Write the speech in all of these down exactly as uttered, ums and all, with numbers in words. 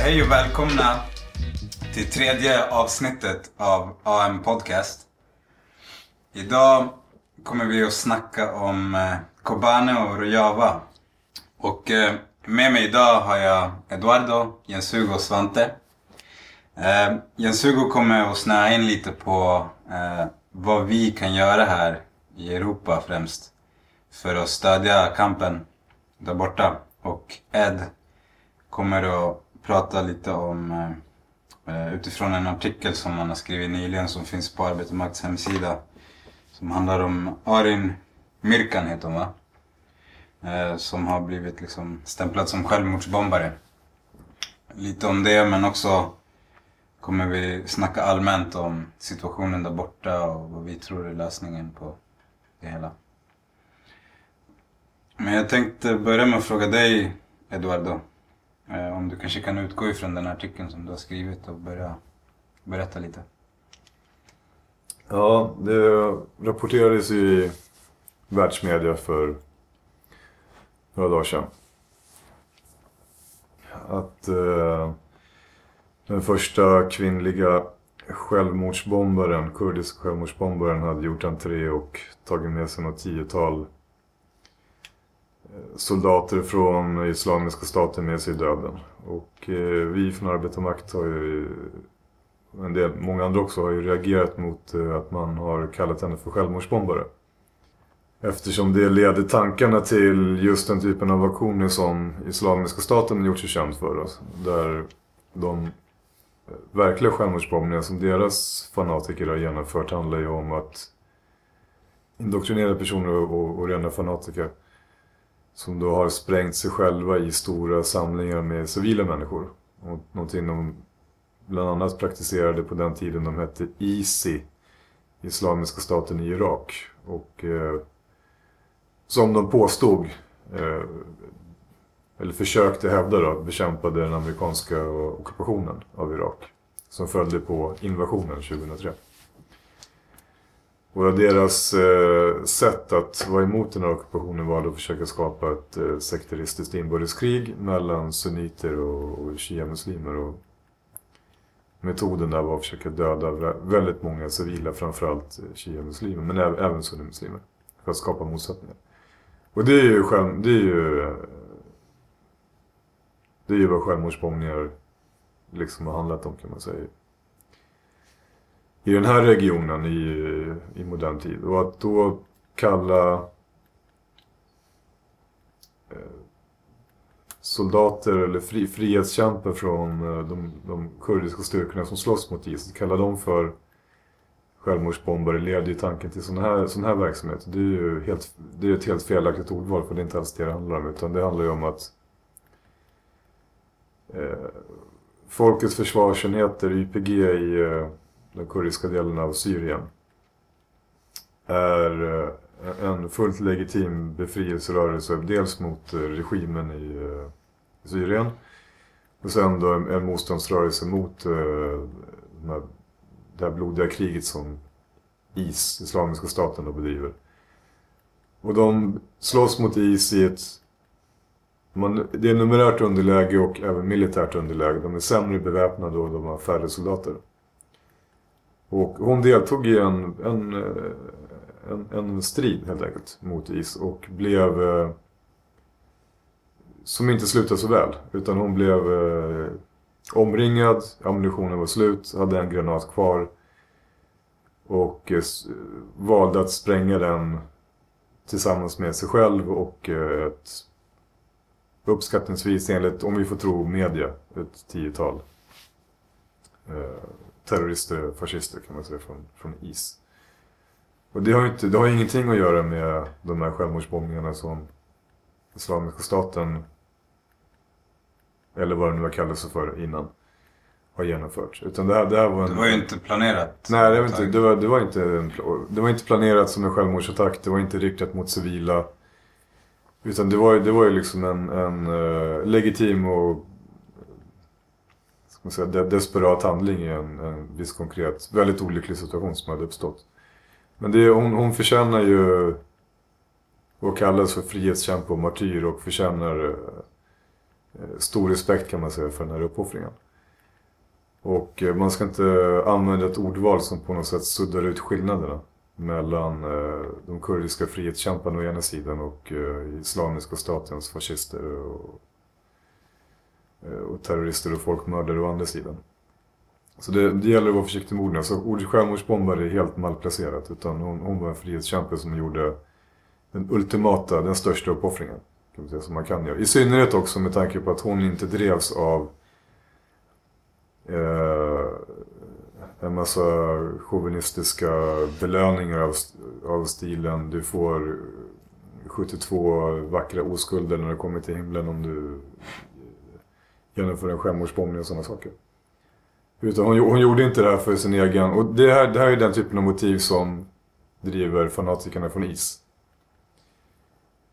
Hej och välkomna till tredje avsnittet av A M-podcast. Idag kommer vi att snacka om Kobane och Rojava. Och med mig idag har jag Eduardo, Jensugo och Svante. Jensugo kommer att snöa in lite på vad vi kan göra här i Europa främst för att stödja kampen där borta. Och Ed kommer att prata lite om eh, utifrån en artikel som han har skrivit nyligen som finns på Arbetarmakts hemsida. Som handlar om Arin Mirkan heter hon, va? Eh, som har blivit liksom stämplad som självmordsbombare. Lite om det, men också kommer vi snacka allmänt om situationen där borta och vad vi tror är lösningen på det hela. Men jag tänkte börja med att fråga dig, Eduardo, om du kanske kan utgå ifrån den artikeln som du har skrivit och börja berätta lite. Ja, det rapporterades i världsmedia för några dagar sedan att eh, den första kvinnliga självmordsbombaren, kurdisk självmordsbombaren, hade gjort entré och tagit med sig några tiotal soldater från Islamiska staten med sig i döden. Och eh, vi från Arbetarmakt har ju, en del, många andra också, har ju reagerat mot eh, att man har kallat henne för självmordsbombare. Eftersom det leder tankarna till just den typen av aktioner som Islamiska staten gjort sig känd för oss. Där de verkliga självmordsbombningar som deras fanatiker har genomfört handlar ju om att indoktrinera personer och, och rena fanatiker. Som då har sprängt sig själva i stora samlingar med civila människor. Och någonting de bland annat praktiserade på den tiden de hette I S I, Islamiska staten i Irak. Och eh, som de påstod, eh, eller försökte hävda då, bekämpade den amerikanska ockupationen av Irak. Som följde på invasionen tjugohundratre. Och deras eh, sätt att vara emot den här ockupationen var att försöka skapa ett eh, sekteristiskt inbördeskrig mellan sunniter och, och shia-muslimer. Och metoden där var att försöka döda väldigt många civila, framförallt shia-muslimer, men äv- även sunnimuslimer, för att skapa motsättningar. Och det är ju, själv, det är ju, det är ju vad självmordsbombningar liksom har handlat om, kan man säga. I den här regionen i, i modern tid. Och att då kalla eh, soldater eller fri, frihetskämpar från eh, de, de kurdiska styrkorna som slåss mot ISIS, kalla dem för självmordsbombare, leder ju tanken till sån här, sån här verksamhet. Det är ju helt, det är ett helt felaktigt ordval, för det är inte alls det det handlar om. Utan det handlar ju om att eh, Folkets försvarsenheter, Y P G, i eh, den kurdiska delen av Syrien är en fullt legitim befrielserörelse, dels mot regimen i Syrien och sen då en motståndsrörelse mot det här blodiga kriget som I S, Islamiska staten, då bedriver. Och de slåss mot I S i ett, man, det är numerärt underläge och även militärt underläge. De är sämre beväpnade och de har färre soldater. Och hon deltog i en, en, en, en strid helt enkelt mot I S och blev, som inte slutade så väl, utan hon blev omringad, ammunitionen var slut, hade en granat kvar och valde att spränga den tillsammans med sig själv och ett, uppskattningsvis enligt, om vi får tro media, ett tiotal terrorister, fascister kan man säga, från, från I S. Och det har, inte, det har ingenting att göra med de här självmordsbombningarna som Islamiska staten, eller vad det nu har kallats för innan, har genomfört. Utan det här, det här var en, det var ju inte planerat. Nej, det var inte, det var, det var inte, det var inte planerat som en självmordsattack, det var inte riktat mot civila. Utan det var, det var ju liksom en, en uh, legitim och man säger, det desperat handling i en, en viss konkret, väldigt olycklig situation som hade uppstått. Men det, hon, hon förtjänar ju att kallas för frihetskämpe och martyr och förtjänar stor respekt kan man säga för den här uppoffringen. Och man ska inte använda ett ordval som på något sätt suddar ut skillnaderna mellan de kurdiska frihetskämparna å ena sidan och islamiska statens fascister och, och terrorister och folkmördare å andra sidan. Så det, det gäller att vara försiktig med orden. Alltså, ordet självmordsbombare är helt malplacerat, utan hon, hon var en frihetskämpe som gjorde den ultimata, den största uppoffringen kan man säga, som man kan göra. I synnerhet också med tanke på att hon inte drevs av eh, en massa chauvinistiska belöningar av, av stilen. Du får sjuttiotvå vackra oskulder när du kommer till himlen om du genomför en självmordsbombning och sådana saker. Utan hon, hon gjorde inte det här för sin egen... Och det här, det här är den typen av motiv som driver fanatikerna från I S.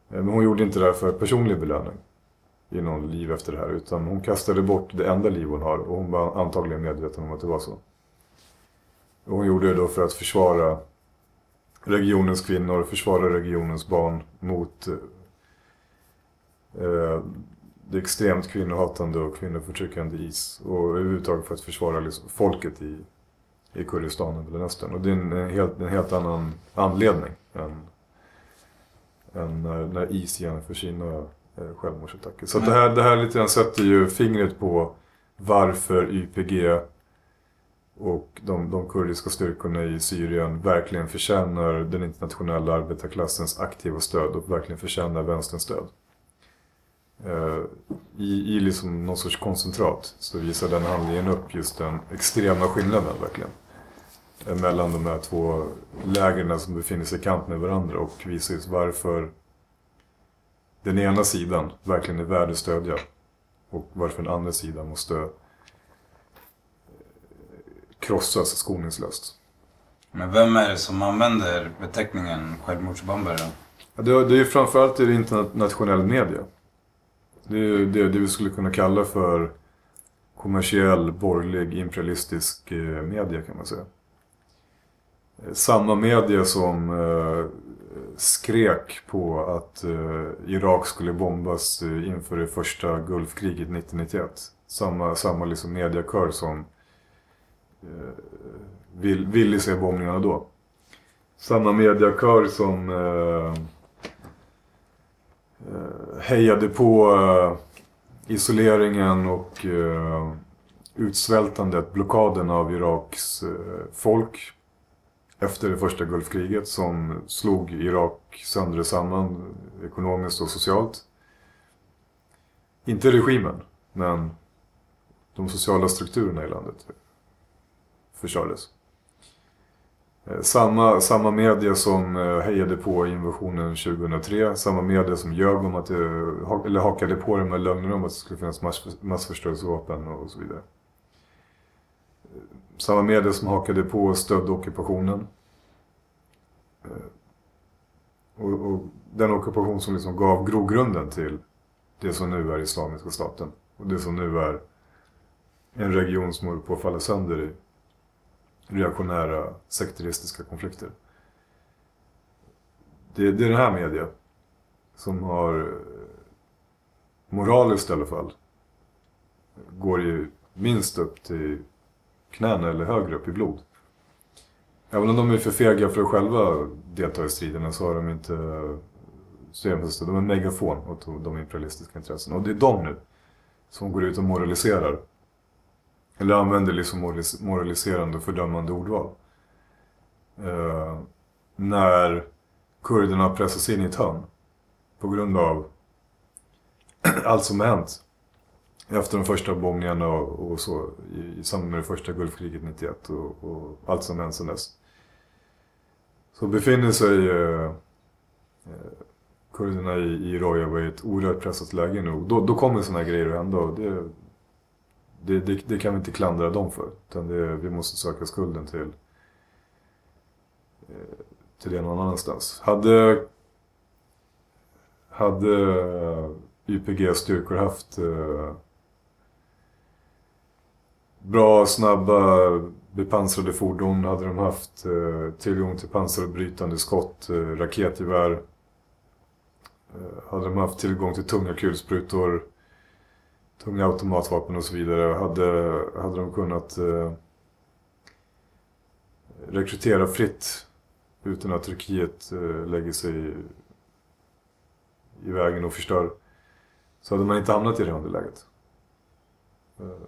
Men hon gjorde inte det här för personlig belöning i någon liv efter det här. Utan hon kastade bort det enda liv hon har. Och hon var antagligen medveten om att det var så. Och hon gjorde det då för att försvara regionens kvinnor. Försvara regionens barn mot... Eh, Det är extremt kvinnohatande och kvinnoförtryckande I S. Och överhuvudtaget för att försvara liksom folket i, i Kurdistan och Mellanöstern. Och det är en helt, en helt annan anledning än, än när I S genomför sina självmordsattacker. Så det här, det här lite grann sätter ju fingret på varför Y P G och de, de kurdiska styrkorna i Syrien verkligen förtjänar den internationella arbetarklassens aktiva stöd och verkligen förtjänar vänsterns stöd. I, i liksom någon sorts koncentrat så visar den handlingen upp just den extrema skillnaden verkligen mellan de här två lägren som befinner sig i kamp med varandra, och visar just varför den ena sidan verkligen är värd att stödja och varför den andra sidan måste krossas skoningslöst. Men vem är det som använder beteckningen självmordsbombare då? Ja, det, det är ju framförallt i det internationella media. Det är det, det vi skulle kunna kalla för kommersiell, borgerlig, imperialistisk media kan man säga. Samma media som eh, skrek på att eh, Irak skulle bombas inför det första Gulfkriget nitton nittioett. Samma, samma liksom mediakör som eh, vill, ville se bombningarna då. Samma mediakör som... Eh, hejade på isoleringen och utsvältandet, blockaden av Iraks folk efter det första Gulfkriget, som slog Irak sönder samman ekonomiskt och socialt. Inte regimen, men de sociala strukturerna i landet förstördes. Samma, samma media som hejade på invasionen tjugohundratre, samma media som ljög om att eller hakade på det med lögner om att det skulle finnas mass, massförstörelsevapen och så vidare. Samma media som hakade på och stödde ockupationen. Och, och den ockupation som liksom gav grogrunden till det som nu är islamiska staten. Och det som nu är en region som håller på att falla sönder i reaktionära, sekteristiska konflikter. Det, det är den här media som har moraliskt i alla fall går ju minst upp till knäna eller högre upp i blod. Även om de är för fega för att själva delta i striderna, så har de inte systemet. De är en megafon åt de imperialistiska intressen. Och det är de nu som går ut och moraliserar. Eller använder liksom moraliserande och fördömande ordval. Eh, när kurderna pressas in i ett hörn. På grund av allt som hänt. Efter de första bombningarna och, och så. I, i samband med det första Gulfkriget nittioett. Och, och allt som hänt sedan dess. Så befinner sig eh, kurderna i, i Rojava i ett oerhört pressat läge nu. Då, då kommer såna här grejer att hända. Och det Det, det, det kan vi inte klandra dem för, utan det, vi måste söka skulden till till det någon annanstans. Hade hade Y P G-styrkor haft eh, bra, snabba, bepansrade fordon, hade de haft eh, tillgång till pansarbrytande skott, eh, raketgevär, eh, hade de haft tillgång till tunga kulsprutor, tunga automatvapen och så vidare. Hade, hade de kunnat eh, rekrytera fritt utan att Turkiet eh, lägger sig i, i vägen och förstör, så hade man inte hamnat i det underläget. Eh,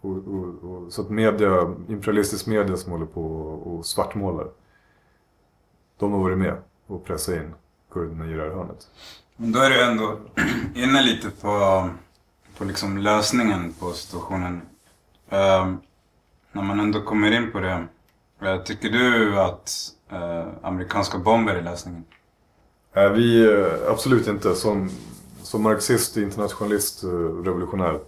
och, och, och, så att media, imperialistisk media som håller på och, och svartmålar, de har varit med och pressat in kurderna i det här hörnet. Men då är du ändå inne lite på, på liksom lösningen på situationen. Eh, när man ändå kommer in på det, eh, tycker du att eh, amerikanska bomber är lösningen? Eh, vi, eh, absolut inte. Som, som marxist, internationalist, eh, revolutionär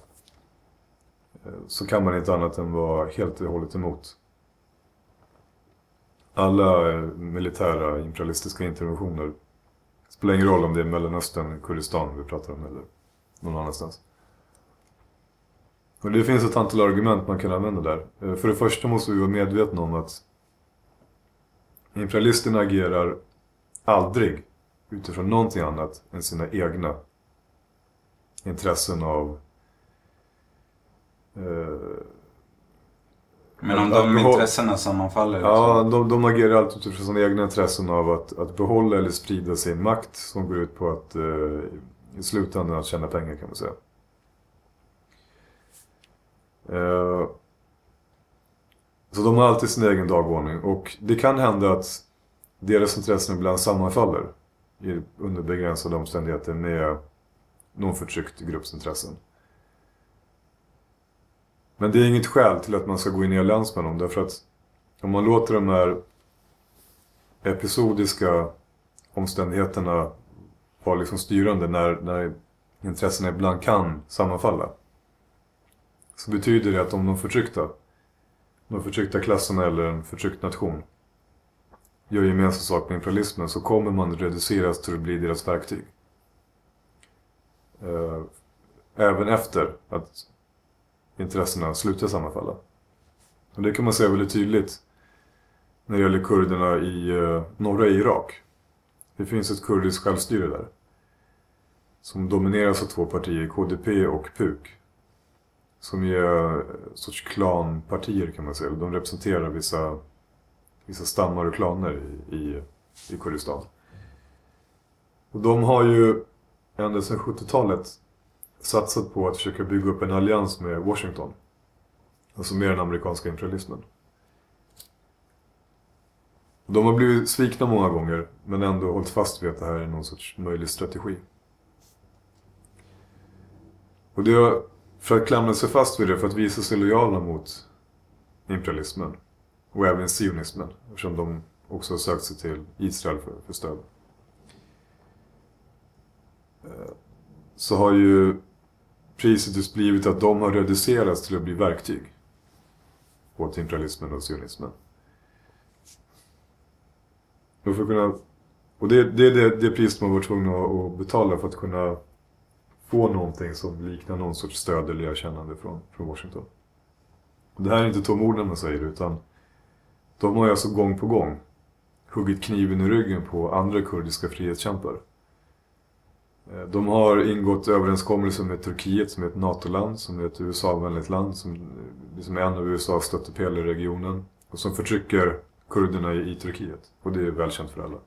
eh, så kan man inte annat än vara helt och hållet emot alla eh, militära imperialistiska interventioner. Det spelar ingen roll om det är Mellanöstern, Kurdistan vi pratar om eller någon annanstans. Och det finns ett antal argument man kan använda där. För det första måste vi vara medvetna om att imperialisterna agerar aldrig utifrån någonting annat än sina egna intressen av eh, men om de behå- intressena sammanfaller? Ja, de, de agerar alltid utifrån sina egna intressen av att, att behålla eller sprida sin makt som går ut på att eh, i slutändan att tjäna pengar, kan man säga. Eh, så de har alltid sin egen dagordning, och det kan hända att deras intressen ibland sammanfaller i under begränsade omständigheter med någon förtryckt grupps intressen. Men det är inget skäl till att man ska gå in i allians med dem, därför att om man låter de här episodiska omständigheterna vara liksom styrande när, när intressena ibland kan sammanfalla, så betyder det att om de förtryckta, de förtryckta klasserna eller en förtryckt nation gör gemensam sak med imperialismen, så kommer man reduceras till att bli deras verktyg. Även efter att intressena slutar sammanfalla. Och det kan man se väldigt tydligt när det gäller kurderna i norra Irak. Det finns ett kurdiskt självstyre där som domineras av två partier, K D P och P U K. Som är sorts klanpartier, kan man säga. De representerar vissa, vissa stammar och klaner i, i, i Kurdistan. Och de har ju ända sedan sjuttiotalet satsat på att försöka bygga upp en allians med Washington. Alltså med den amerikanska imperialismen. De har blivit svikna många gånger, men ändå hållit fast vid att det här är någon sorts möjlig strategi. Och det har, för att klamra sig fast vid det, för att visa sig lojala mot imperialismen och även sionismen, eftersom de också har sökt sig till Israel för, för stöd, så har ju priset just blivit att de har reducerats till att bli verktyg åt imperialismen och sionismen. Och, för att kunna, och det är det, det, det priset man var tvungna att betala för att kunna få någonting som liknar någon sorts stöd eller erkännande från, från Washington. Och det här är inte tomord när man säger det, utan de har alltså gång på gång huggit kniven i ryggen på andra kurdiska frihetskämpar. De har ingått överenskommelser med Turkiet, som är ett NATO-land, som är ett U S A-vänligt land, som, som är en av U S A:s stöttepelare i regionen och som förtrycker kurderna i, i Turkiet. Och det är välkänt för alla.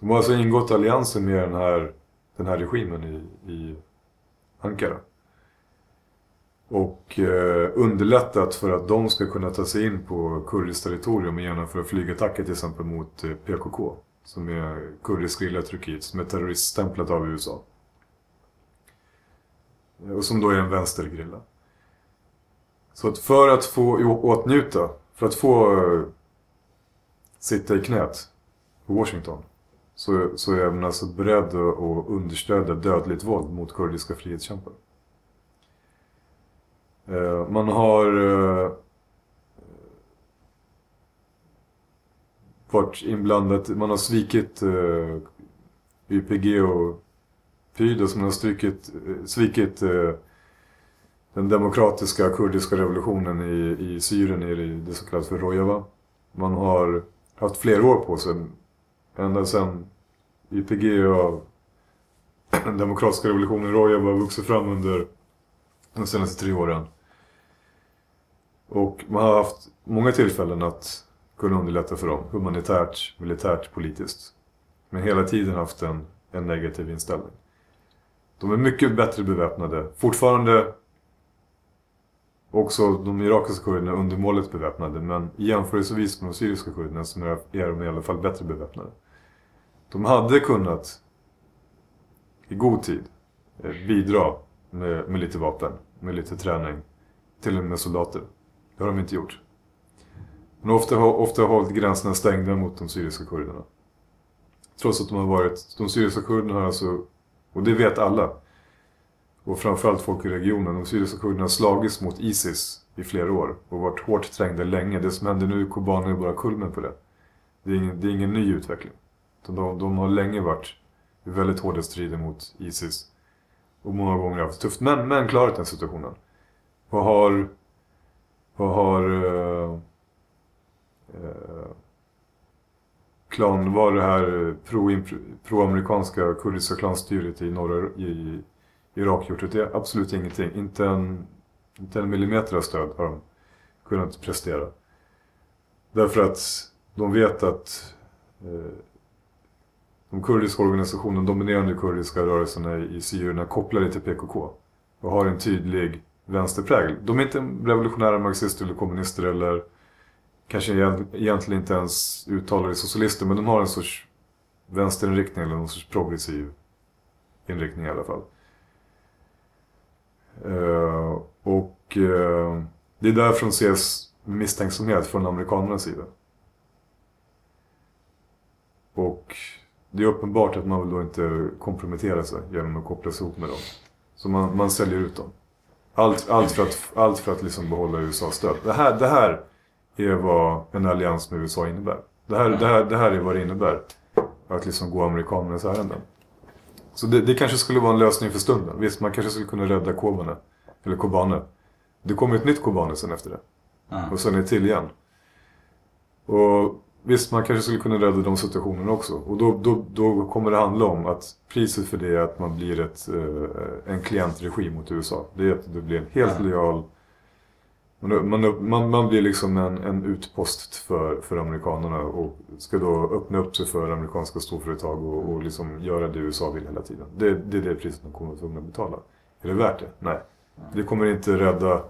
De har alltså ingått allianser med den här den här regimen i, i Ankara. Och eh, underlättat för att de ska kunna ta sig in på kurdiskt territorium och genomföra flygattacker till exempel mot eh, P K K, som är kurdisk gerilla i Turkiet, som är terroriststämplat av U S A. Och som då är en vänstergerilla. Så att för att få åtnjuta, för att få eh, sitta i knät på Washington, Så, så är man alltså beredd att understödja dödligt våld mot kurdiska frihetskämpar. Eh, man har eh, varit inblandat, man har svikit eh, Y P G och P Y D, som man har strykit, eh, svikit eh, den demokratiska kurdiska revolutionen i, i Syrien, i det så kallat för Rojava. Man har haft flera år på sig. Ända sedan Y P G och den demokratiska revolutionen i Rojava vuxit fram under de senaste tre åren. Och man har haft många tillfällen att kunna underlätta för dem, humanitärt, militärt, politiskt. Men hela tiden haft en, en negativ inställning. De är mycket bättre beväpnade. Fortfarande också de irakiska kurderna är undermåligt beväpnade. Men jämförelsevis med de syriska kurderna som är, är de i alla fall bättre beväpnade. De hade kunnat i god tid bidra med, med lite vapen, med lite träning, till och med soldater. Det har de inte gjort. Men ofta har, ofta har hållit gränserna stängda mot de syriska kurderna. Trots att de har varit, de syriska kurderna har alltså, och det vet alla, och framförallt folk i regionen, de syriska kurderna har slagits mot ISIS i flera år och varit hårt trängda länge. Det som händer nu i Kobane är bara kulmen på det. Det är ingen, det är ingen ny utveckling. De, de har länge varit i väldigt hårda strider mot ISIS och många gånger haft tufft, men, men klarat den situationen. Vad har vad har eh, eh, klan, var det här pro, pro-amerikanska kurdiska klanstyret i norra i Irak gjort? Det är absolut ingenting, inte en, inte en millimeter av stöd har de kunnat prestera, därför att de vet att eh, de kurdiska organisationen, dominerande kurdiska rörelserna i Syrien, kopplade till P K K och har en tydlig vänsterprägel. De är inte revolutionära marxister eller kommunister, eller kanske egentligen inte ens uttalade socialister, men de har en sorts vänsterinriktning eller någon sorts progressiv inriktning i alla fall. Och det är därför de ses misstänksamhet från amerikanernas sida. Och det är uppenbart att man vill då inte kompromettera sig genom att kopplas ihop med dem. Så man, man säljer ut dem. Allt, allt för att, allt för att liksom behålla U S As stöd. Det här, det här är vad en allians med U S A innebär. Det här, det här, det här är vad det innebär att liksom gå amerikanernas ärenden. Så det, det kanske skulle vara en lösning för stunden. Visst, man kanske skulle kunna rädda Kobane. Eller Kobane. Det kommer ett nytt Kobane sen efter det. Och sen är det till igen. Och... visst, man kanske skulle kunna rädda de situationerna också. Och då, då, då kommer det handla om att priset för det är att man blir ett, eh, en klientregim mot U S A. Det är att du blir en helt lojal... Man, man, man, man blir liksom en, en utpost för, för amerikanerna och ska då öppna upp sig för amerikanska storföretag och, och liksom göra det U S A vill hela tiden. Det, det är det priset de kommer att betala. Är det värt det? Nej. Det kommer inte rädda...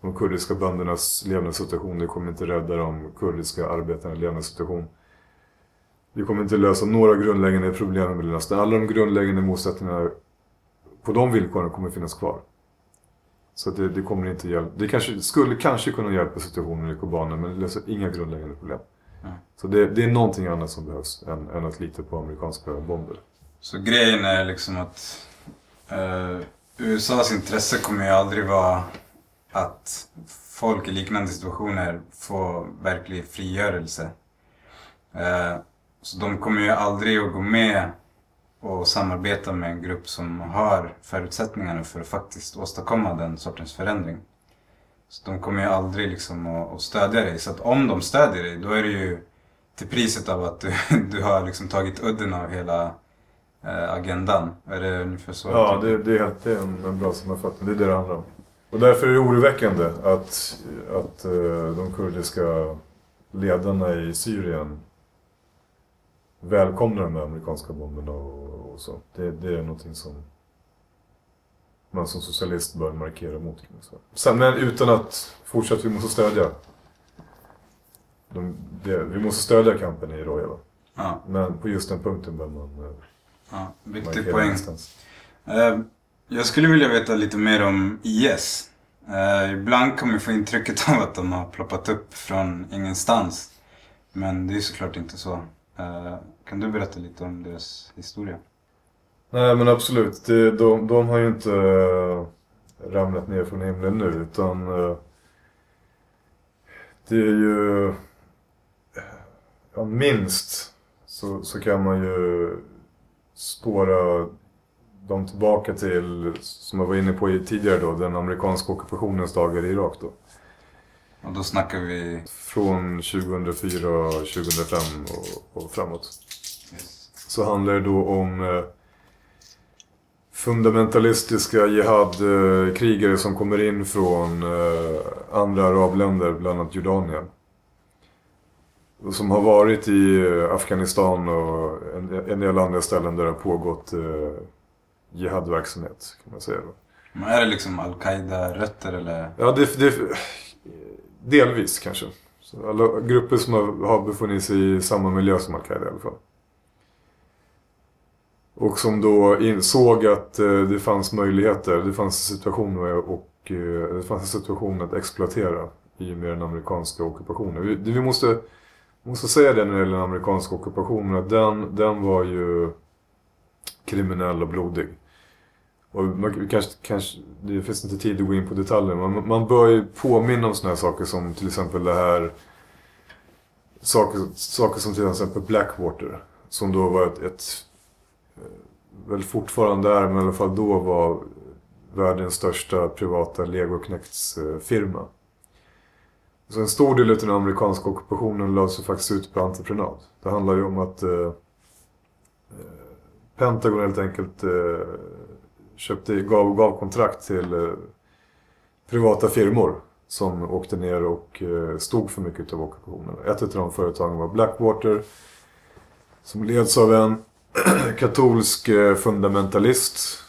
de kurdiska böndernas levnadssituation, det kommer inte rädda de kurdiska arbetarnas levnadssituation. Det kommer inte lösa några grundläggande problem med lösningen. Alla de grundläggande motsättningarna på de villkoren kommer finnas kvar. Så det, det kommer inte hjälpa. Det kanske, skulle kanske kunna hjälpa situationen i Kobane, men det löser inga grundläggande problem. Mm. Så det, det är någonting annat som behövs än, än att lita på amerikanska bomber. Så grejen är liksom att eh, U S As intresse kommer ju aldrig vara... att folk i liknande situationer får verklig frigörelse. Så de kommer ju aldrig att gå med och samarbeta med en grupp som har förutsättningarna för att faktiskt åstadkomma den sortens förändring. Så de kommer ju aldrig liksom att stödja dig. Så att om de stödjer dig, då är det ju till priset av att du, du har liksom tagit udden av hela agendan. Är det ungefär så? Ja, det, det är helt en, en bra sammanfattning. Det är det det handlar om. Och därför är det oroväckande att, att de kurdiska ledarna i Syrien välkomnar de amerikanska bomberna och, och så. Det, det är någonting som man som socialist bör markera mot. Sen, men utan att fortsätta, vi måste stödja. De, det, vi måste stödja kampen i Rojava. Ja. Men på just den punkten bör man ja, viktig poäng. Jag skulle vilja veta lite mer om I S. Eh, ibland kan man få intrycket av att de har ploppat upp från ingenstans. Men det är såklart inte så. Eh, kan du berätta lite om deras historia? Nej, men absolut. De, de, de har ju inte ramlat ner från himlen nu. Utan det är ju... Ja, minst så, så kan man ju spåra... de tillbaka till, som jag var inne på tidigare då, den amerikanska ockupationens dagar i Irak då. Och då snackar vi... från tjugohundrafyra och tjugohundrafem och, och framåt. Yes. Så handlar det då om eh, fundamentalistiska jihadkrigare som kommer in från andra arabländer, bland annat Jordanien. Som har varit i Afghanistan och en del andra ställen där det har pågått jihadverksamhet, kan man säga då. Men är det liksom al-Qaida-rötter eller? Ja, det, det, delvis kanske. Så alla grupper som har befunnit sig i samma miljö som al-Qaida i alla fall. Och som då insåg att det fanns möjligheter, det fanns situationer och det fanns en situation att exploatera i och med den amerikanska ockupationen. Vi, vi måste, måste säga det när det gäller den amerikanska ockupationen, att den, den var ju kriminell och blodig. Och man, kanske, kanske, det finns inte tid att gå in på detaljer, men man bör ju påminna om såna här saker som till exempel det här, saker, saker som till exempel Blackwater, som då var ett, ett väl fortfarande är, men i alla fall då var världens största privata legoknektsfirma. Så en stor del av den amerikanska ockupationen lades faktiskt ut på entreprenad. Det handlar ju om att eh, Pentagon helt enkelt eh, köpte, gav, gav kontrakt till eh, privata firmor som åkte ner och eh, stod för mycket av ockupationen. Ett av de företagen var Blackwater, som leds av en katolsk fundamentalist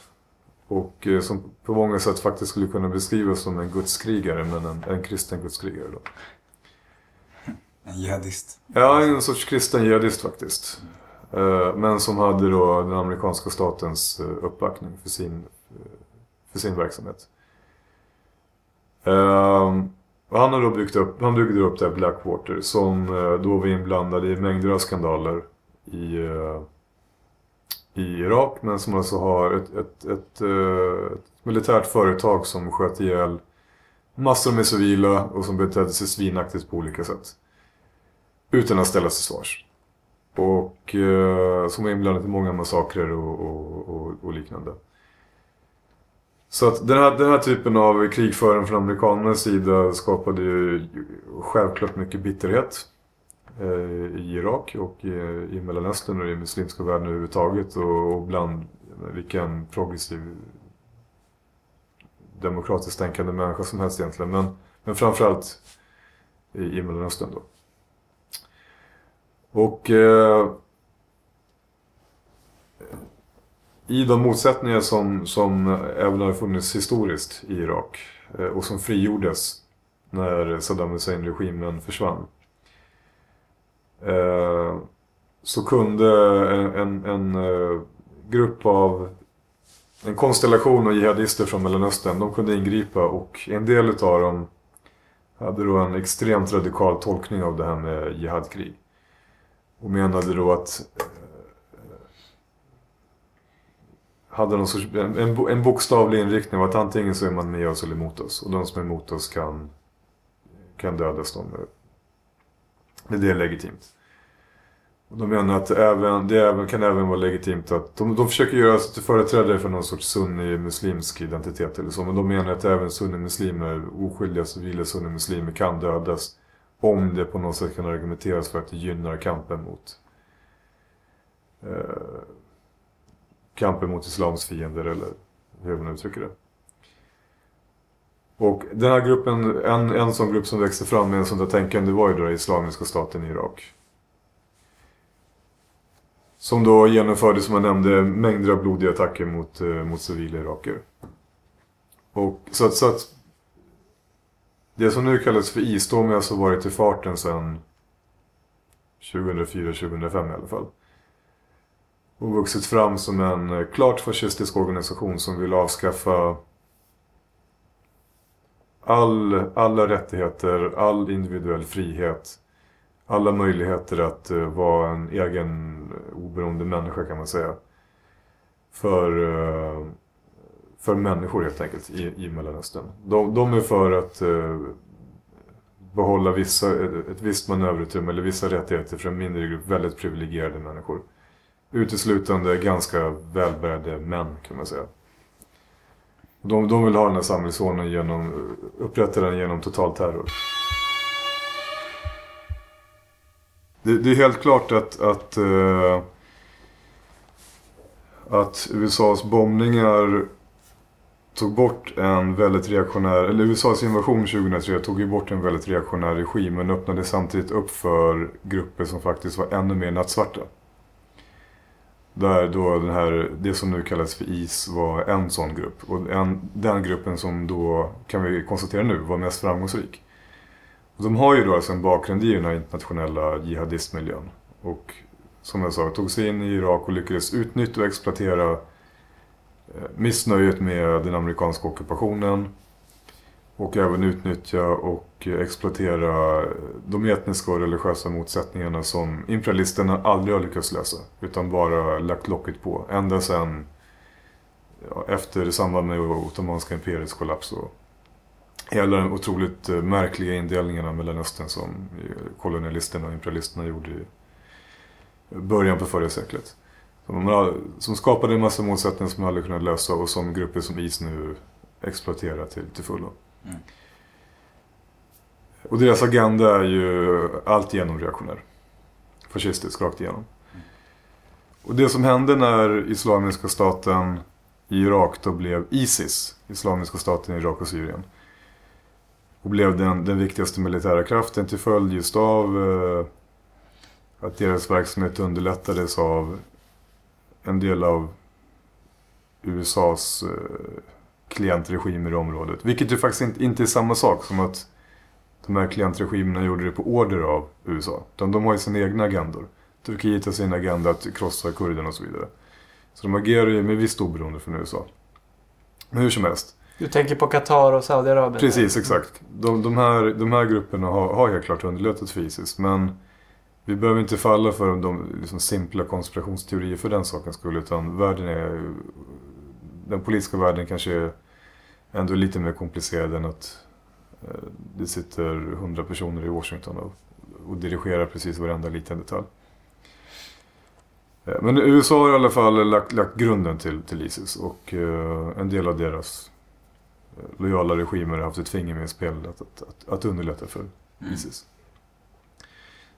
och som på många sätt faktiskt skulle kunna beskrivas som en gudskrigare, men en, en kristen gudskrigare då. En jihadist. Ja, en sorts kristen jihadist faktiskt. Men som hade då den amerikanska statens uppbackning för sin, för sin verksamhet. Han har då byggt upp, han byggde upp det här Blackwater som då var inblandad i mängder av skandaler i i Irak, men som alltså har ett, ett, ett, ett militärt företag som sköt ihjäl massor med civila och som betedde sig svinaktigt på olika sätt utan att ställa sig svars, och eh, som är inblandat i många massakrer och, och, och, och liknande. Så att den här, den här typen av krigföring från amerikanernas sida skapade ju självklart mycket bitterhet i Irak och i, i Mellanöstern och i muslimska världen överhuvudtaget, och, och bland vilken progressiv demokratiskt tänkande människa som helst egentligen, men, men framförallt i, i Mellanöstern då. Och eh, i de motsättningar som, som även har funnits historiskt i Irak eh, och som frigjordes när Saddam Hussein-regimen försvann, Eh, så kunde en, en, en eh, grupp av en konstellation av jihadister från Mellanöstern, de kunde ingripa, och en del av dem hade då en extremt radikal tolkning av det här med jihadkrig och menade då att eh, hade någon sorts, en, en, en bokstavlig inriktning var att antingen så är man med oss eller emot oss, och de som är emot oss kan, kan dödas dem. Men det är legitimt. Och de menar att även, det även, kan även vara legitimt att... De, de försöker göra sig till företrädare för någon sorts sunni-muslimsk identitet eller så. Men de menar att även sunni-muslimer, oskyldiga civila sunni-muslimer, kan dödas om det på något sätt kan argumenteras för att det gynnar kampen mot... Eh, kampen mot islams fiender, eller hur man uttrycker det. Och den här gruppen, en, en sån grupp som växte fram med en sån där tänkande var ju då islamiska staten i Irak. Som då genomförde, som jag nämnde, mängder av blodiga attacker mot, mot civila iraker. Och så att, så att det som nu kallas för I S-storm har alltså varit i farten sedan tjugohundrafyra tjugohundrafem i alla fall. Och vuxit fram som en klart fascistisk organisation som vill avskaffa All, alla rättigheter, all individuell frihet, alla möjligheter att uh, vara en egen oberoende människa, kan man säga, för, uh, för människor helt enkelt i, i Mellanöstern. De, de är för att uh, behålla vissa, ett visst manöverutrymme eller vissa rättigheter för en mindre grupp väldigt privilegierade människor. Uteslutande ganska välbärgade män, kan man säga. De, de vill ha den här samhällsordningen genom, upprätta den genom total terror. Det, det är helt klart att, att eh, att U S As bombningar tog bort en väldigt reaktionär, eller U S As invasion tjugohundratre tog ju bort en väldigt reaktionär regim, men öppnade samtidigt upp för grupper som faktiskt var ännu mer nattsvarta. Där då den här, det som nu kallas för I S var en sån grupp. Och en, den gruppen som då, kan vi konstatera nu, var mest framgångsrik. Och de har ju då alltså en bakgrund i den här internationella jihadistmiljön. Och som jag sa, tog sig in i Irak och lyckades utnyttja och exploatera missnöjet med den amerikanska ockupationen. Och även utnyttja och exploatera de etniska och religiösa motsättningarna som imperialisterna aldrig har lyckats lösa. Utan bara lagt locket på. Ända sedan ja, efter samband med Ottomanska imperiets kollaps. Och hela den otroligt märkliga indelningarna mellan östern som kolonialisterna och imperialisterna gjorde i början på förra seklet. Som skapade en massa motsättningar som man aldrig kunnat lösa och som grupper som I S nu exploaterar till, till fullo. Mm. Och deras agenda är ju allt genom reaktioner. Fascistiskt, rakt igenom. Mm. Och det som hände när Islamiska staten i Irak då blev ISIS, Islamiska staten i Irak och Syrien, och blev den, den viktigaste militära kraften till följd just av eh, att deras verksamhet underlättades av en del av U S As eh, klientregimer i området. Vilket ju faktiskt inte, inte är samma sak som att de här klientregimerna gjorde det på order av U S A. De, de har ju sina egna agendor. Turkiet har sin agenda att krossa kurderna och så vidare. Så de agerar ju med visst oberoende från U S A. Men hur som helst. Du tänker på Qatar och Saudiarabien? Precis, exakt. De, de, här, de här grupperna har, har helt klart underlättat för ISIS. Men vi behöver inte falla för de liksom, simpla konspirationsteorier för den sakens skull. Utan världen är... Den politiska världen kanske är ändå lite mer komplicerad än att det sitter hundra personer i Washington och, och dirigerar precis varenda liten detalj. Men U S A har i alla fall lagt, lagt grunden till, till ISIS och en del av deras lojala regimer har haft ett finger med i spelet att, att, att, att underlätta för mm. ISIS.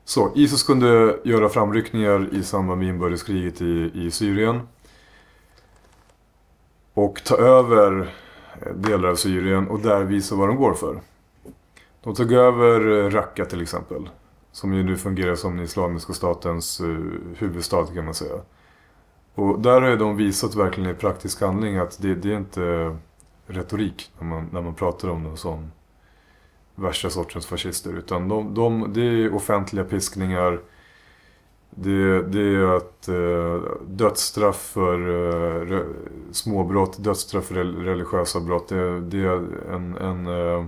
Så ISIS kunde göra framryckningar i samband med inbördeskriget i, i Syrien. Och ta över delar av Syrien och där visa vad de går för. De tog över Raqqa till exempel. Som ju nu fungerar som den islamiska statens huvudstad kan man säga. Och där har de visat verkligen i praktisk handling att det, det är inte retorik när man, när man pratar om dem som värsta sortens fascister. Utan de, de, det är offentliga piskningar. Det, det är att eh, dödsstraff för eh, re, småbrott, dödsstraff för religiösa brott. Det, det är en, en eh,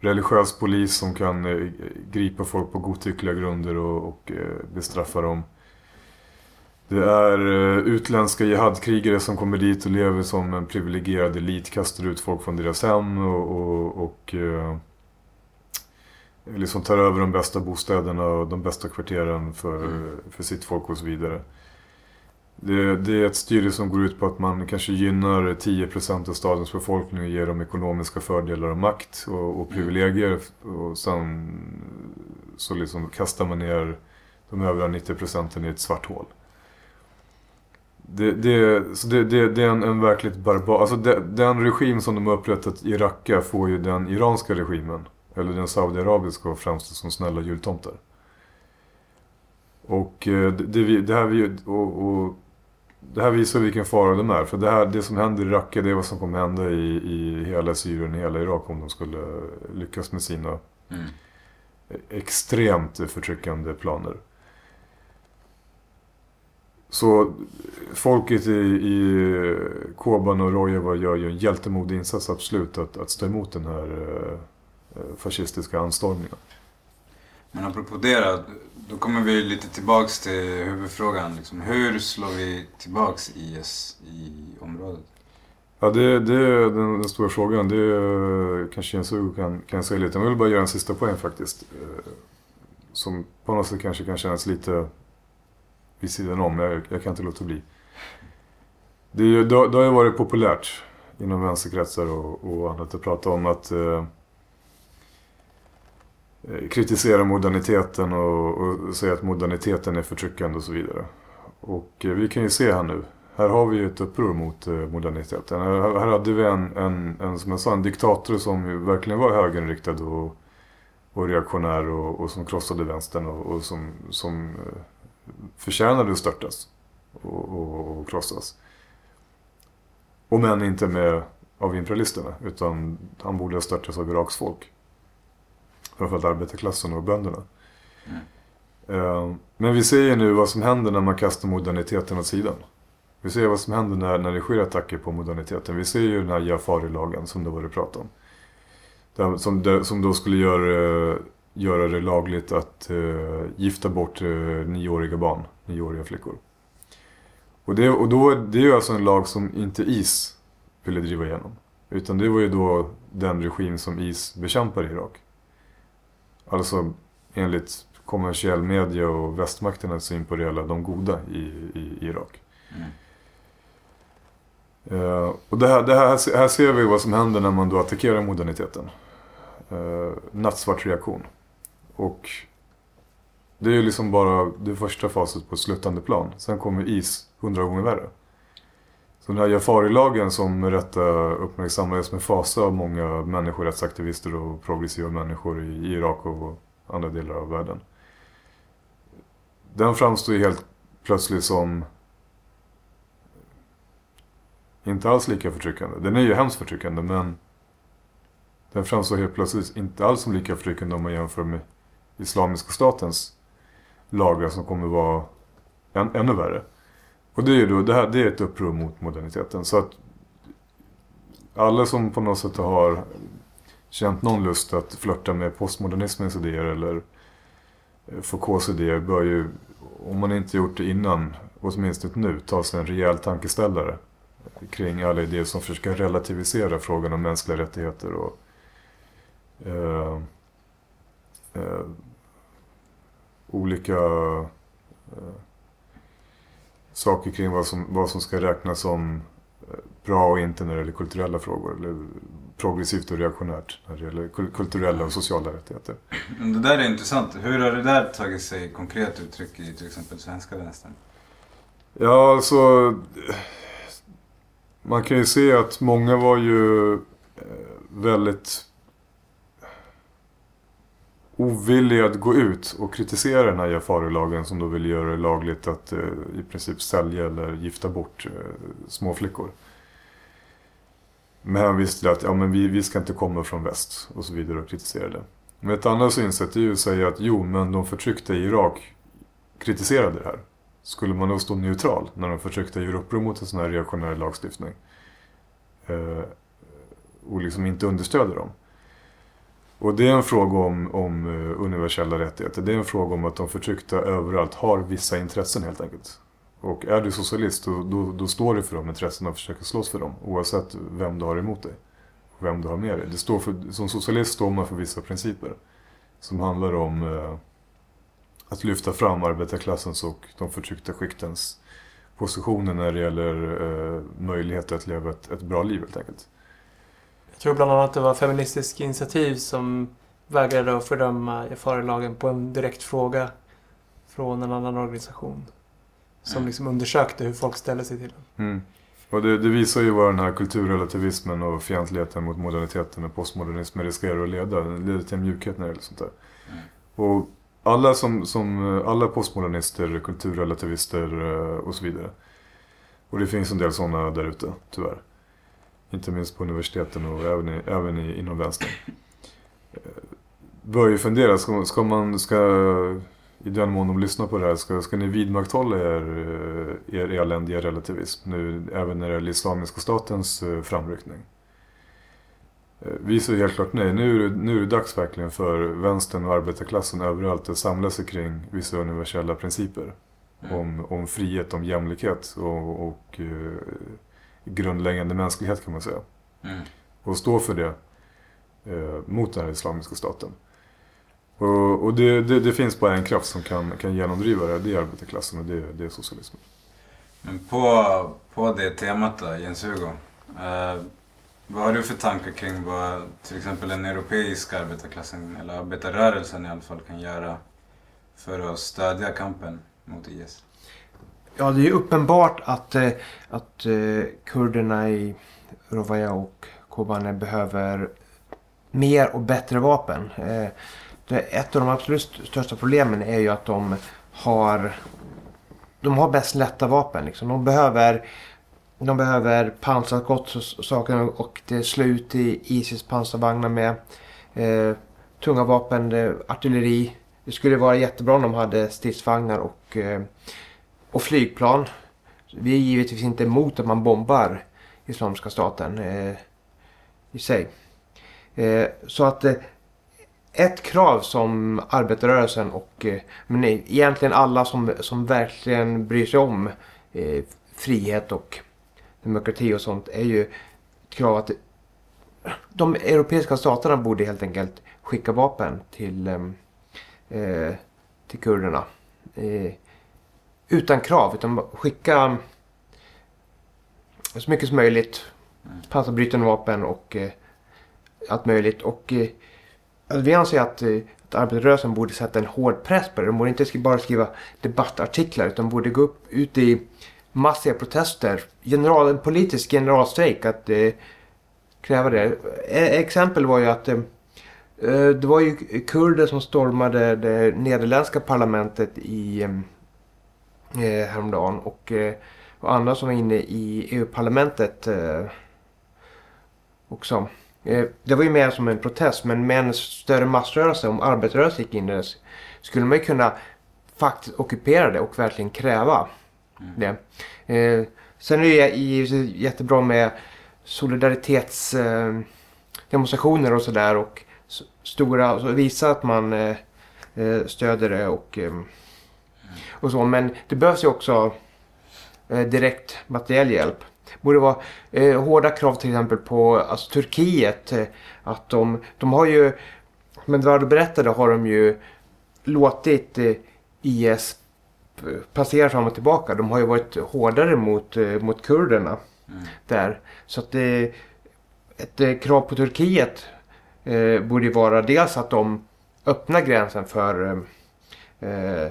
religiös polis som kan eh, gripa folk på godtyckliga grunder och, och eh, bestraffa dem. Det är eh, utländska jihadkrigare som kommer dit och lever som en privilegierad elit, kastar ut folk från deras hem och... och, och eh, liksom tar över de bästa bostäderna och de bästa kvarteren för, mm. för sitt folk och så vidare. Det, det är ett styre som går ut på att man kanske gynnar tio procent av stadens befolkning och ger dem ekonomiska fördelar och makt och, och privilegier. Och sen så liksom kastar man ner de övriga nittio procenten i ett svart hål. Det, det, så det, det, det är en, en verkligt barbar... Alltså det, den regim som de har upprättat i Raqqa får ju den iranska regimen. Eller den saudiarabiska framställs som snälla jultomter. Och det, det, här, och, och det här visar vilken fara de är. För det, här, det som händer i Raqqa, det är vad som kommer hända i, i hela Syrien och hela Irak om de skulle lyckas med sina mm. extremt förtryckande planer. Så folket i, i Kobane och Rojava gör ju en hjältemodig insats absolut att, att stå emot den här... fascistiska anstormningar. Men apropå det då kommer vi lite tillbaks till huvudfrågan. Liksom, hur slår vi tillbaks I S i området? Ja, det, det är den, den stora frågan. Det är, kanske Jensugo kan, kan säga lite. Jag vill bara göra en sista poäng faktiskt. Som på något sätt kanske kan kännas lite vid sidan om. Jag, jag kan inte låta bli. Det, det, det har ju varit populärt inom vänsterkretsar och, och annat att prata om att kritisera moderniteten och, och säga att moderniteten är förtryckande och så vidare. Och vi kan ju se här nu Här har vi ju ett uppror mot moderniteten. Här, här hade vi en, en, en, som jag sa, en diktator som verkligen var högerinriktad och, och reaktionär och, och som krossade vänstern och, och som, som förtjänade att störtas och, och, och krossas. Och men inte med av imperialisterna, utan han borde ha störtats av Iraks folk. Framförallt arbetarklassen och bönderna. Mm. Men vi ser ju nu vad som händer när man kastar moderniteten åt sidan. Vi ser vad som händer när, när det sker attacker på moderniteten. Vi ser ju den här Jafari-lagen som det var det pratade om. Där, som, där, som då skulle göra, göra det lagligt att uh, gifta bort uh, nioåriga barn, nioåriga flickor. Och det, och då, det är ju alltså en lag som inte I S ville driva igenom. Utan det var ju då den regim som I S bekämpar i Irak. Alltså enligt kommersiell media och västmakternas syn på det hela, de goda i, i, i Irak. Mm. Uh, och det, här, det här, här ser vi vad som händer när man då attackerar moderniteten. Uh, nattsvart reaktion. Och det är ju liksom bara det första faset på ett slutande plan. Sen kommer I S hundra gånger värre. Så den här Jafari-lagen som rätta uppmärksammades med fasa av många människorättsaktivister och progressiva människor i Irak och andra delar av världen. Den framstår ju helt plötsligt som inte alls lika förtryckande. Den är ju hemskt förtryckande, men den framstår helt plötsligt inte alls som lika förtryckande om man jämför med Islamiska statens lagar som kommer vara än, ännu värre. Och det är ju då, det här det är ett uppror mot moderniteten. Så att alla som på något sätt har känt någon lust att flirta med postmodernismens idéer eller Foucaults idéer bör ju, om man inte gjort det innan, åtminstone nu, ta sig en rejäl tankeställare kring alla idéer som försöker relativisera frågan om mänskliga rättigheter och eh, eh, olika eh, saker kring vad som, vad som ska räknas som bra och inte när det gäller kulturella frågor, eller progressivt och reaktionärt när det gäller kulturella och sociala rättigheter. Det där är intressant. Hur har det där tagit sig konkret uttryck i till exempel svenska vänstern? Ja, alltså man kan ju se att många var ju väldigt ovilliga att gå ut och kritisera den här Jafari-lagen som då ville göra det lagligt att eh, i princip sälja eller gifta bort eh, små flickor. Men han visste att ja, men vi, vi ska inte komma från väst och så vidare och kritisera det. Men ett annat synsätt är ju att säga att jo, men de förtryckta i Irak kritiserade det här. Skulle man då stå neutral när de förtryckta gör uppror mot en sån här reaktionär lagstiftning eh, och liksom inte understöder dem? Och det är en fråga om, om universella rättigheter. Det är en fråga om att de förtryckta överallt har vissa intressen helt enkelt. Och är du socialist då, då, då står det för de intressena och försöker slåss för dem. Oavsett vem du har emot dig och vem du har med dig. Det står för, som socialist står man för vissa principer som handlar om eh, att lyfta fram arbetarklassens och de förtryckta skiktens positioner när det gäller eh, möjligheter att leva ett, ett bra liv helt enkelt. Jag tror bland annat att det var feministiskt initiativ som vägrade att fördöma Jafari-lagen på en direkt fråga från en annan organisation som liksom undersökte hur folk ställde sig till den. Mm. Och det, det visar ju vad den här kulturrelativismen och fientligheten mot moderniteten och postmodernismen riskerar att leda. Den leder till en mjukhet när det gäller sånt där. Mm. Och alla, som, som, alla postmodernister, kulturrelativister och så vidare. Och det finns en del sådana där ute, tyvärr. Inte minst på universiteten och även, i, även i, inom vänstern. Bör ju fundera, ska, ska man, ska, i den mån de lyssnar på det här, ska, ska ni vidmakthålla er, er eländiga relativism? Nu, även när det gäller Islamiska statens framryckning. Vi säger helt klart nej. Nu, nu är det dags verkligen för vänstern och arbetarklassen överallt att samla sig kring vissa universella principer. Mm. Om, om frihet, om jämlikhet och... och grundläggande mänsklighet kan man säga. Mm. Och stå för det eh, mot den här islamiska staten. Och, och det, det, det finns bara en kraft som kan, kan genomdriva det. Det är arbetarklassen och det, det är socialismen. Men på, på det temat då, Jensugo. Eh, vad har du för tankar kring vad till exempel den europeiska arbetarklassen eller arbetarrörelsen i alla fall kan göra för att stödja kampen mot I S? Ja, det är uppenbart att, att kurderna i Rojava och Kobane behöver mer och bättre vapen. Ett av de absolut största problemen är ju att de har, de har bäst lätta vapen. Liksom. De behöver, de behöver pansarskott och saker, och det är slut i ISIS pansarvagnar med eh, tunga vapen, eh, artilleri. Det skulle vara jättebra om de hade stridsvagnar och, eh, och flygplan. Vi är givetvis inte emot att man bombar Islamiska staten eh, i sig. Eh, så att eh, ett krav som arbetarrörelsen och eh, men nej, egentligen alla som, som verkligen bryr sig om eh, frihet och demokrati och sånt är ju ett krav att de europeiska staterna borde helt enkelt skicka vapen till, eh, till kurderna. Eh, utan krav, utan skicka så mycket som möjligt, pansarbrytande vapen och eh, allt möjligt. Och eh, alltså vi anser att, eh, att arbetarrörelsen borde sätta en hård press på det. De borde inte sk- bara skriva debattartiklar, utan borde gå upp, ut i massiva protester, general, en politisk generalstrejk, att eh, kräva det. E- exempel var ju att eh, det var ju kurder som stormade det nederländska parlamentet i eh, häromdagen och, eh, och andra som var inne i E U-parlamentet eh, också. Eh, det var ju mer som en protest, men med en större massrörelse, om arbetarrörelsen gick in i det, skulle man ju kunna faktiskt ockupera det och verkligen kräva. Mm. Det. Eh, sen är det jättebra med solidaritetsdemonstrationer eh, och sådär och s- stora, och så visa att man eh, stöder det och, eh, och så, men det behövs ju också eh, direkt materiell hjälp. Borde vara eh, hårda krav till exempel på alltså, Turkiet, eh, att de, de har ju, som Eduardo berättade, har de ju låtit eh, I S passerar fram och tillbaka. De har ju varit hårdare mot, mot kurderna mm. där. Så att det, ett krav på Turkiet eh, borde vara dels att de öppnar gränsen för eh,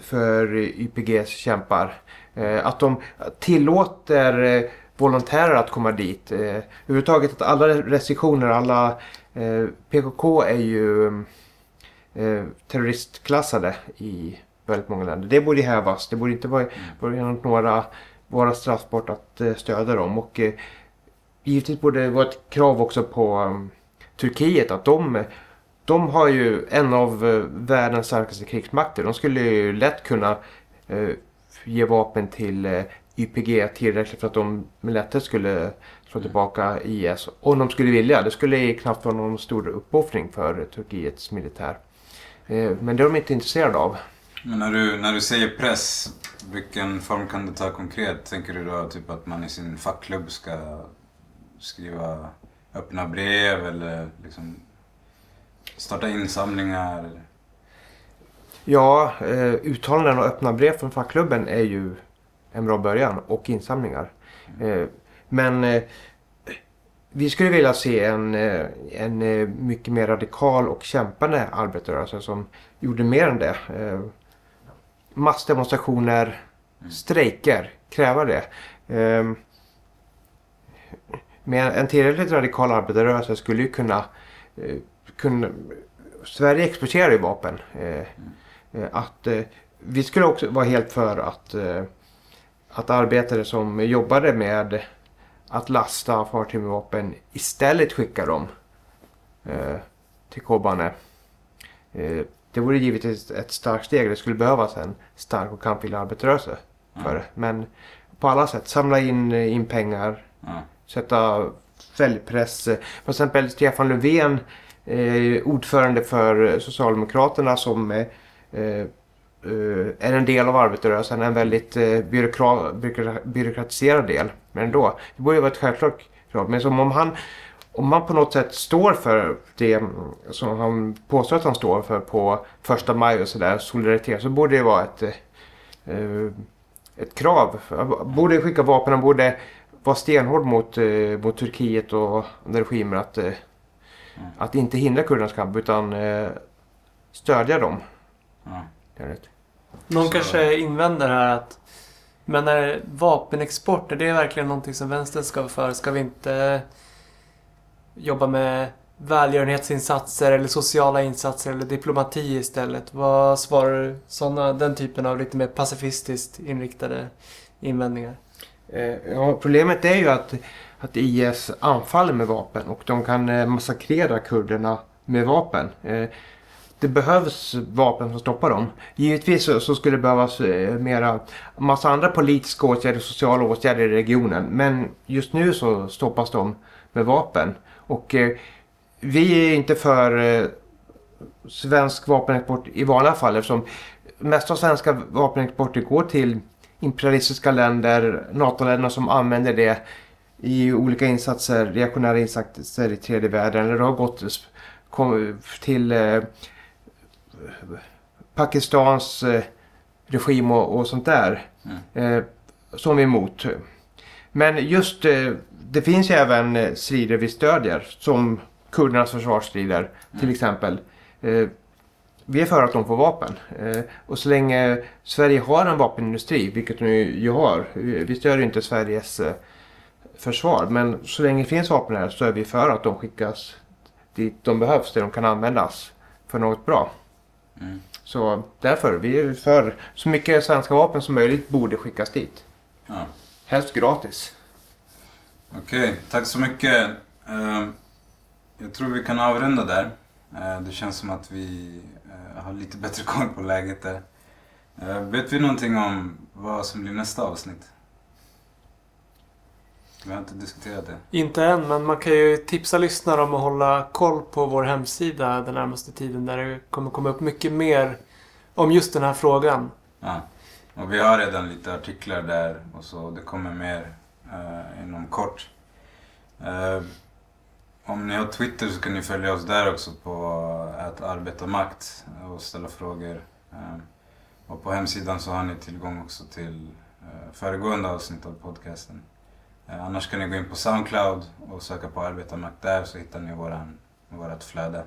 för Y P Gs kämpar. Eh, att de tillåter eh, volontärer att komma dit. Eh, överhuvudtaget att alla restriktioner, alla eh, P K K är ju eh, terroristklassade i väldigt många länder. Det borde hävas. Det borde inte vara, vara genom några våra straffbart att eh, stödja dem. Och eh, givetvis borde det vara ett krav också på um, Turkiet att de, de har ju en av uh, världens starkaste krigsmakter. De skulle ju lätt kunna uh, ge vapen till uh, Y P G tillräckligt för att de lättare skulle slå tillbaka I S. Om de skulle vilja. Det skulle knappt vara någon stor uppoffring för uh, Turkiets militär. Uh, men det är de inte intresserade av. Men när du, när du säger press, vilken form kan det ta konkret? Tänker du då typ att man i sin fackklubb ska skriva öppna brev eller liksom starta insamlingar? Eller? Ja, eh, uttalanden och öppna brev från fackklubben är ju en bra början, och insamlingar. Mm. Eh, men eh, vi skulle vilja se en, en mycket mer radikal och kämpande arbetarrörelse som gjorde mer än det. Eh, massdemonstrationer, strejker, kräva det. Eh, med en tillräckligt radikal arbetarrörelse skulle ju kunna, eh, kunna Sverige exporterar ju vapen. Eh, mm. att, eh, vi skulle också vara helt för att, eh, att arbetare som jobbade med att lasta fartyg med vapen istället skickar dem eh, till Kobane. Eh, Det vore givetvis ett starkt steg. Det skulle behövas en stark och kampvillig arbetarrörelse för. Mm. Men på alla sätt. Samla in, in pengar. Mm. Sätta fällpress. För exempel Stefan Löfven, eh, ordförande för Socialdemokraterna, som eh, eh, är en del av arbetarrörelsen. En väldigt eh, byråkra- byråkra- byråkratiserad del. Men ändå. Det borde ju vara ett självklart krav. Men som om han... Om man på något sätt står för det som han påstår att han står för på första maj och sådär, solidaritet, så borde det vara ett, eh, ett krav. Borde skicka vapen, borde vara stenhård mot, eh, mot Turkiet och regimer att, eh, mm. att inte hindra kurdernas kamp utan eh, stödja dem. Mm. Det är rätt. Någon så. Kanske invänder här att men när vapenexport, är det verkligen någonting som vänstern ska för? Ska vi inte jobba med välgörenhetsinsatser eller sociala insatser eller diplomati istället? Vad svarar såna, den typen av lite mer pacifistiskt inriktade invändningar? Ja, problemet är ju att, att I S anfaller med vapen och de kan massakrera kurderna med vapen. Det behövs vapen som stoppar dem. Givetvis så, så skulle det behövas eh, mera, massa andra politiska åtgärder och sociala åtgärder i regionen. Men just nu så stoppas de med vapen. Och eh, vi är inte för eh, svensk vapenexport i vanliga fall. Eftersom mesta svenska vapenexporter går till imperialistiska länder, NATO-länder som använder det i olika insatser, reaktionära insatser i tredje världen. Eller det har gått till Eh, Pakistans eh, regim och, och sånt där mm. eh, som vi är emot. Men just eh, det finns ju även eh, strider vi stödjer som kurdernas försvarsstrider mm. till exempel. Eh, vi är för att de får vapen eh, och så länge Sverige har en vapenindustri, vilket de ju har, vi stödjer inte Sveriges eh, försvar, men så länge det finns vapen här så är vi för att de skickas dit de behövs, där de kan användas för något bra. Mm. Så därför, vi är för så mycket svenska vapen som möjligt borde skickas dit. Ja. Helst gratis. Okej, okay, tack så mycket. Uh, jag tror vi kan avrunda där. Uh, det känns som att vi uh, har lite bättre koll på läget där. Uh, vet vi någonting om vad som blir nästa avsnitt? Vi har inte diskuterat det. Inte än, men man kan ju tipsa lyssnare om att hålla koll på vår hemsida den närmaste tiden, där det kommer komma upp mycket mer om just den här frågan. Ja, och vi har redan lite artiklar där och så det kommer mer eh, inom kort. Eh, om ni har Twitter så kan ni följa oss där också på att Arbetarmakt och ställa frågor. Eh, och på hemsidan så har ni tillgång också till eh, föregående avsnitt av podcasten. Annars kan ni gå in på SoundCloud och söka på Arbetarmakt där, så hittar ni våran, vårat flöde.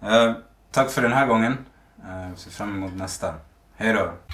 Eh, tack för den här gången. Eh, vi ser fram emot nästa. Hej då!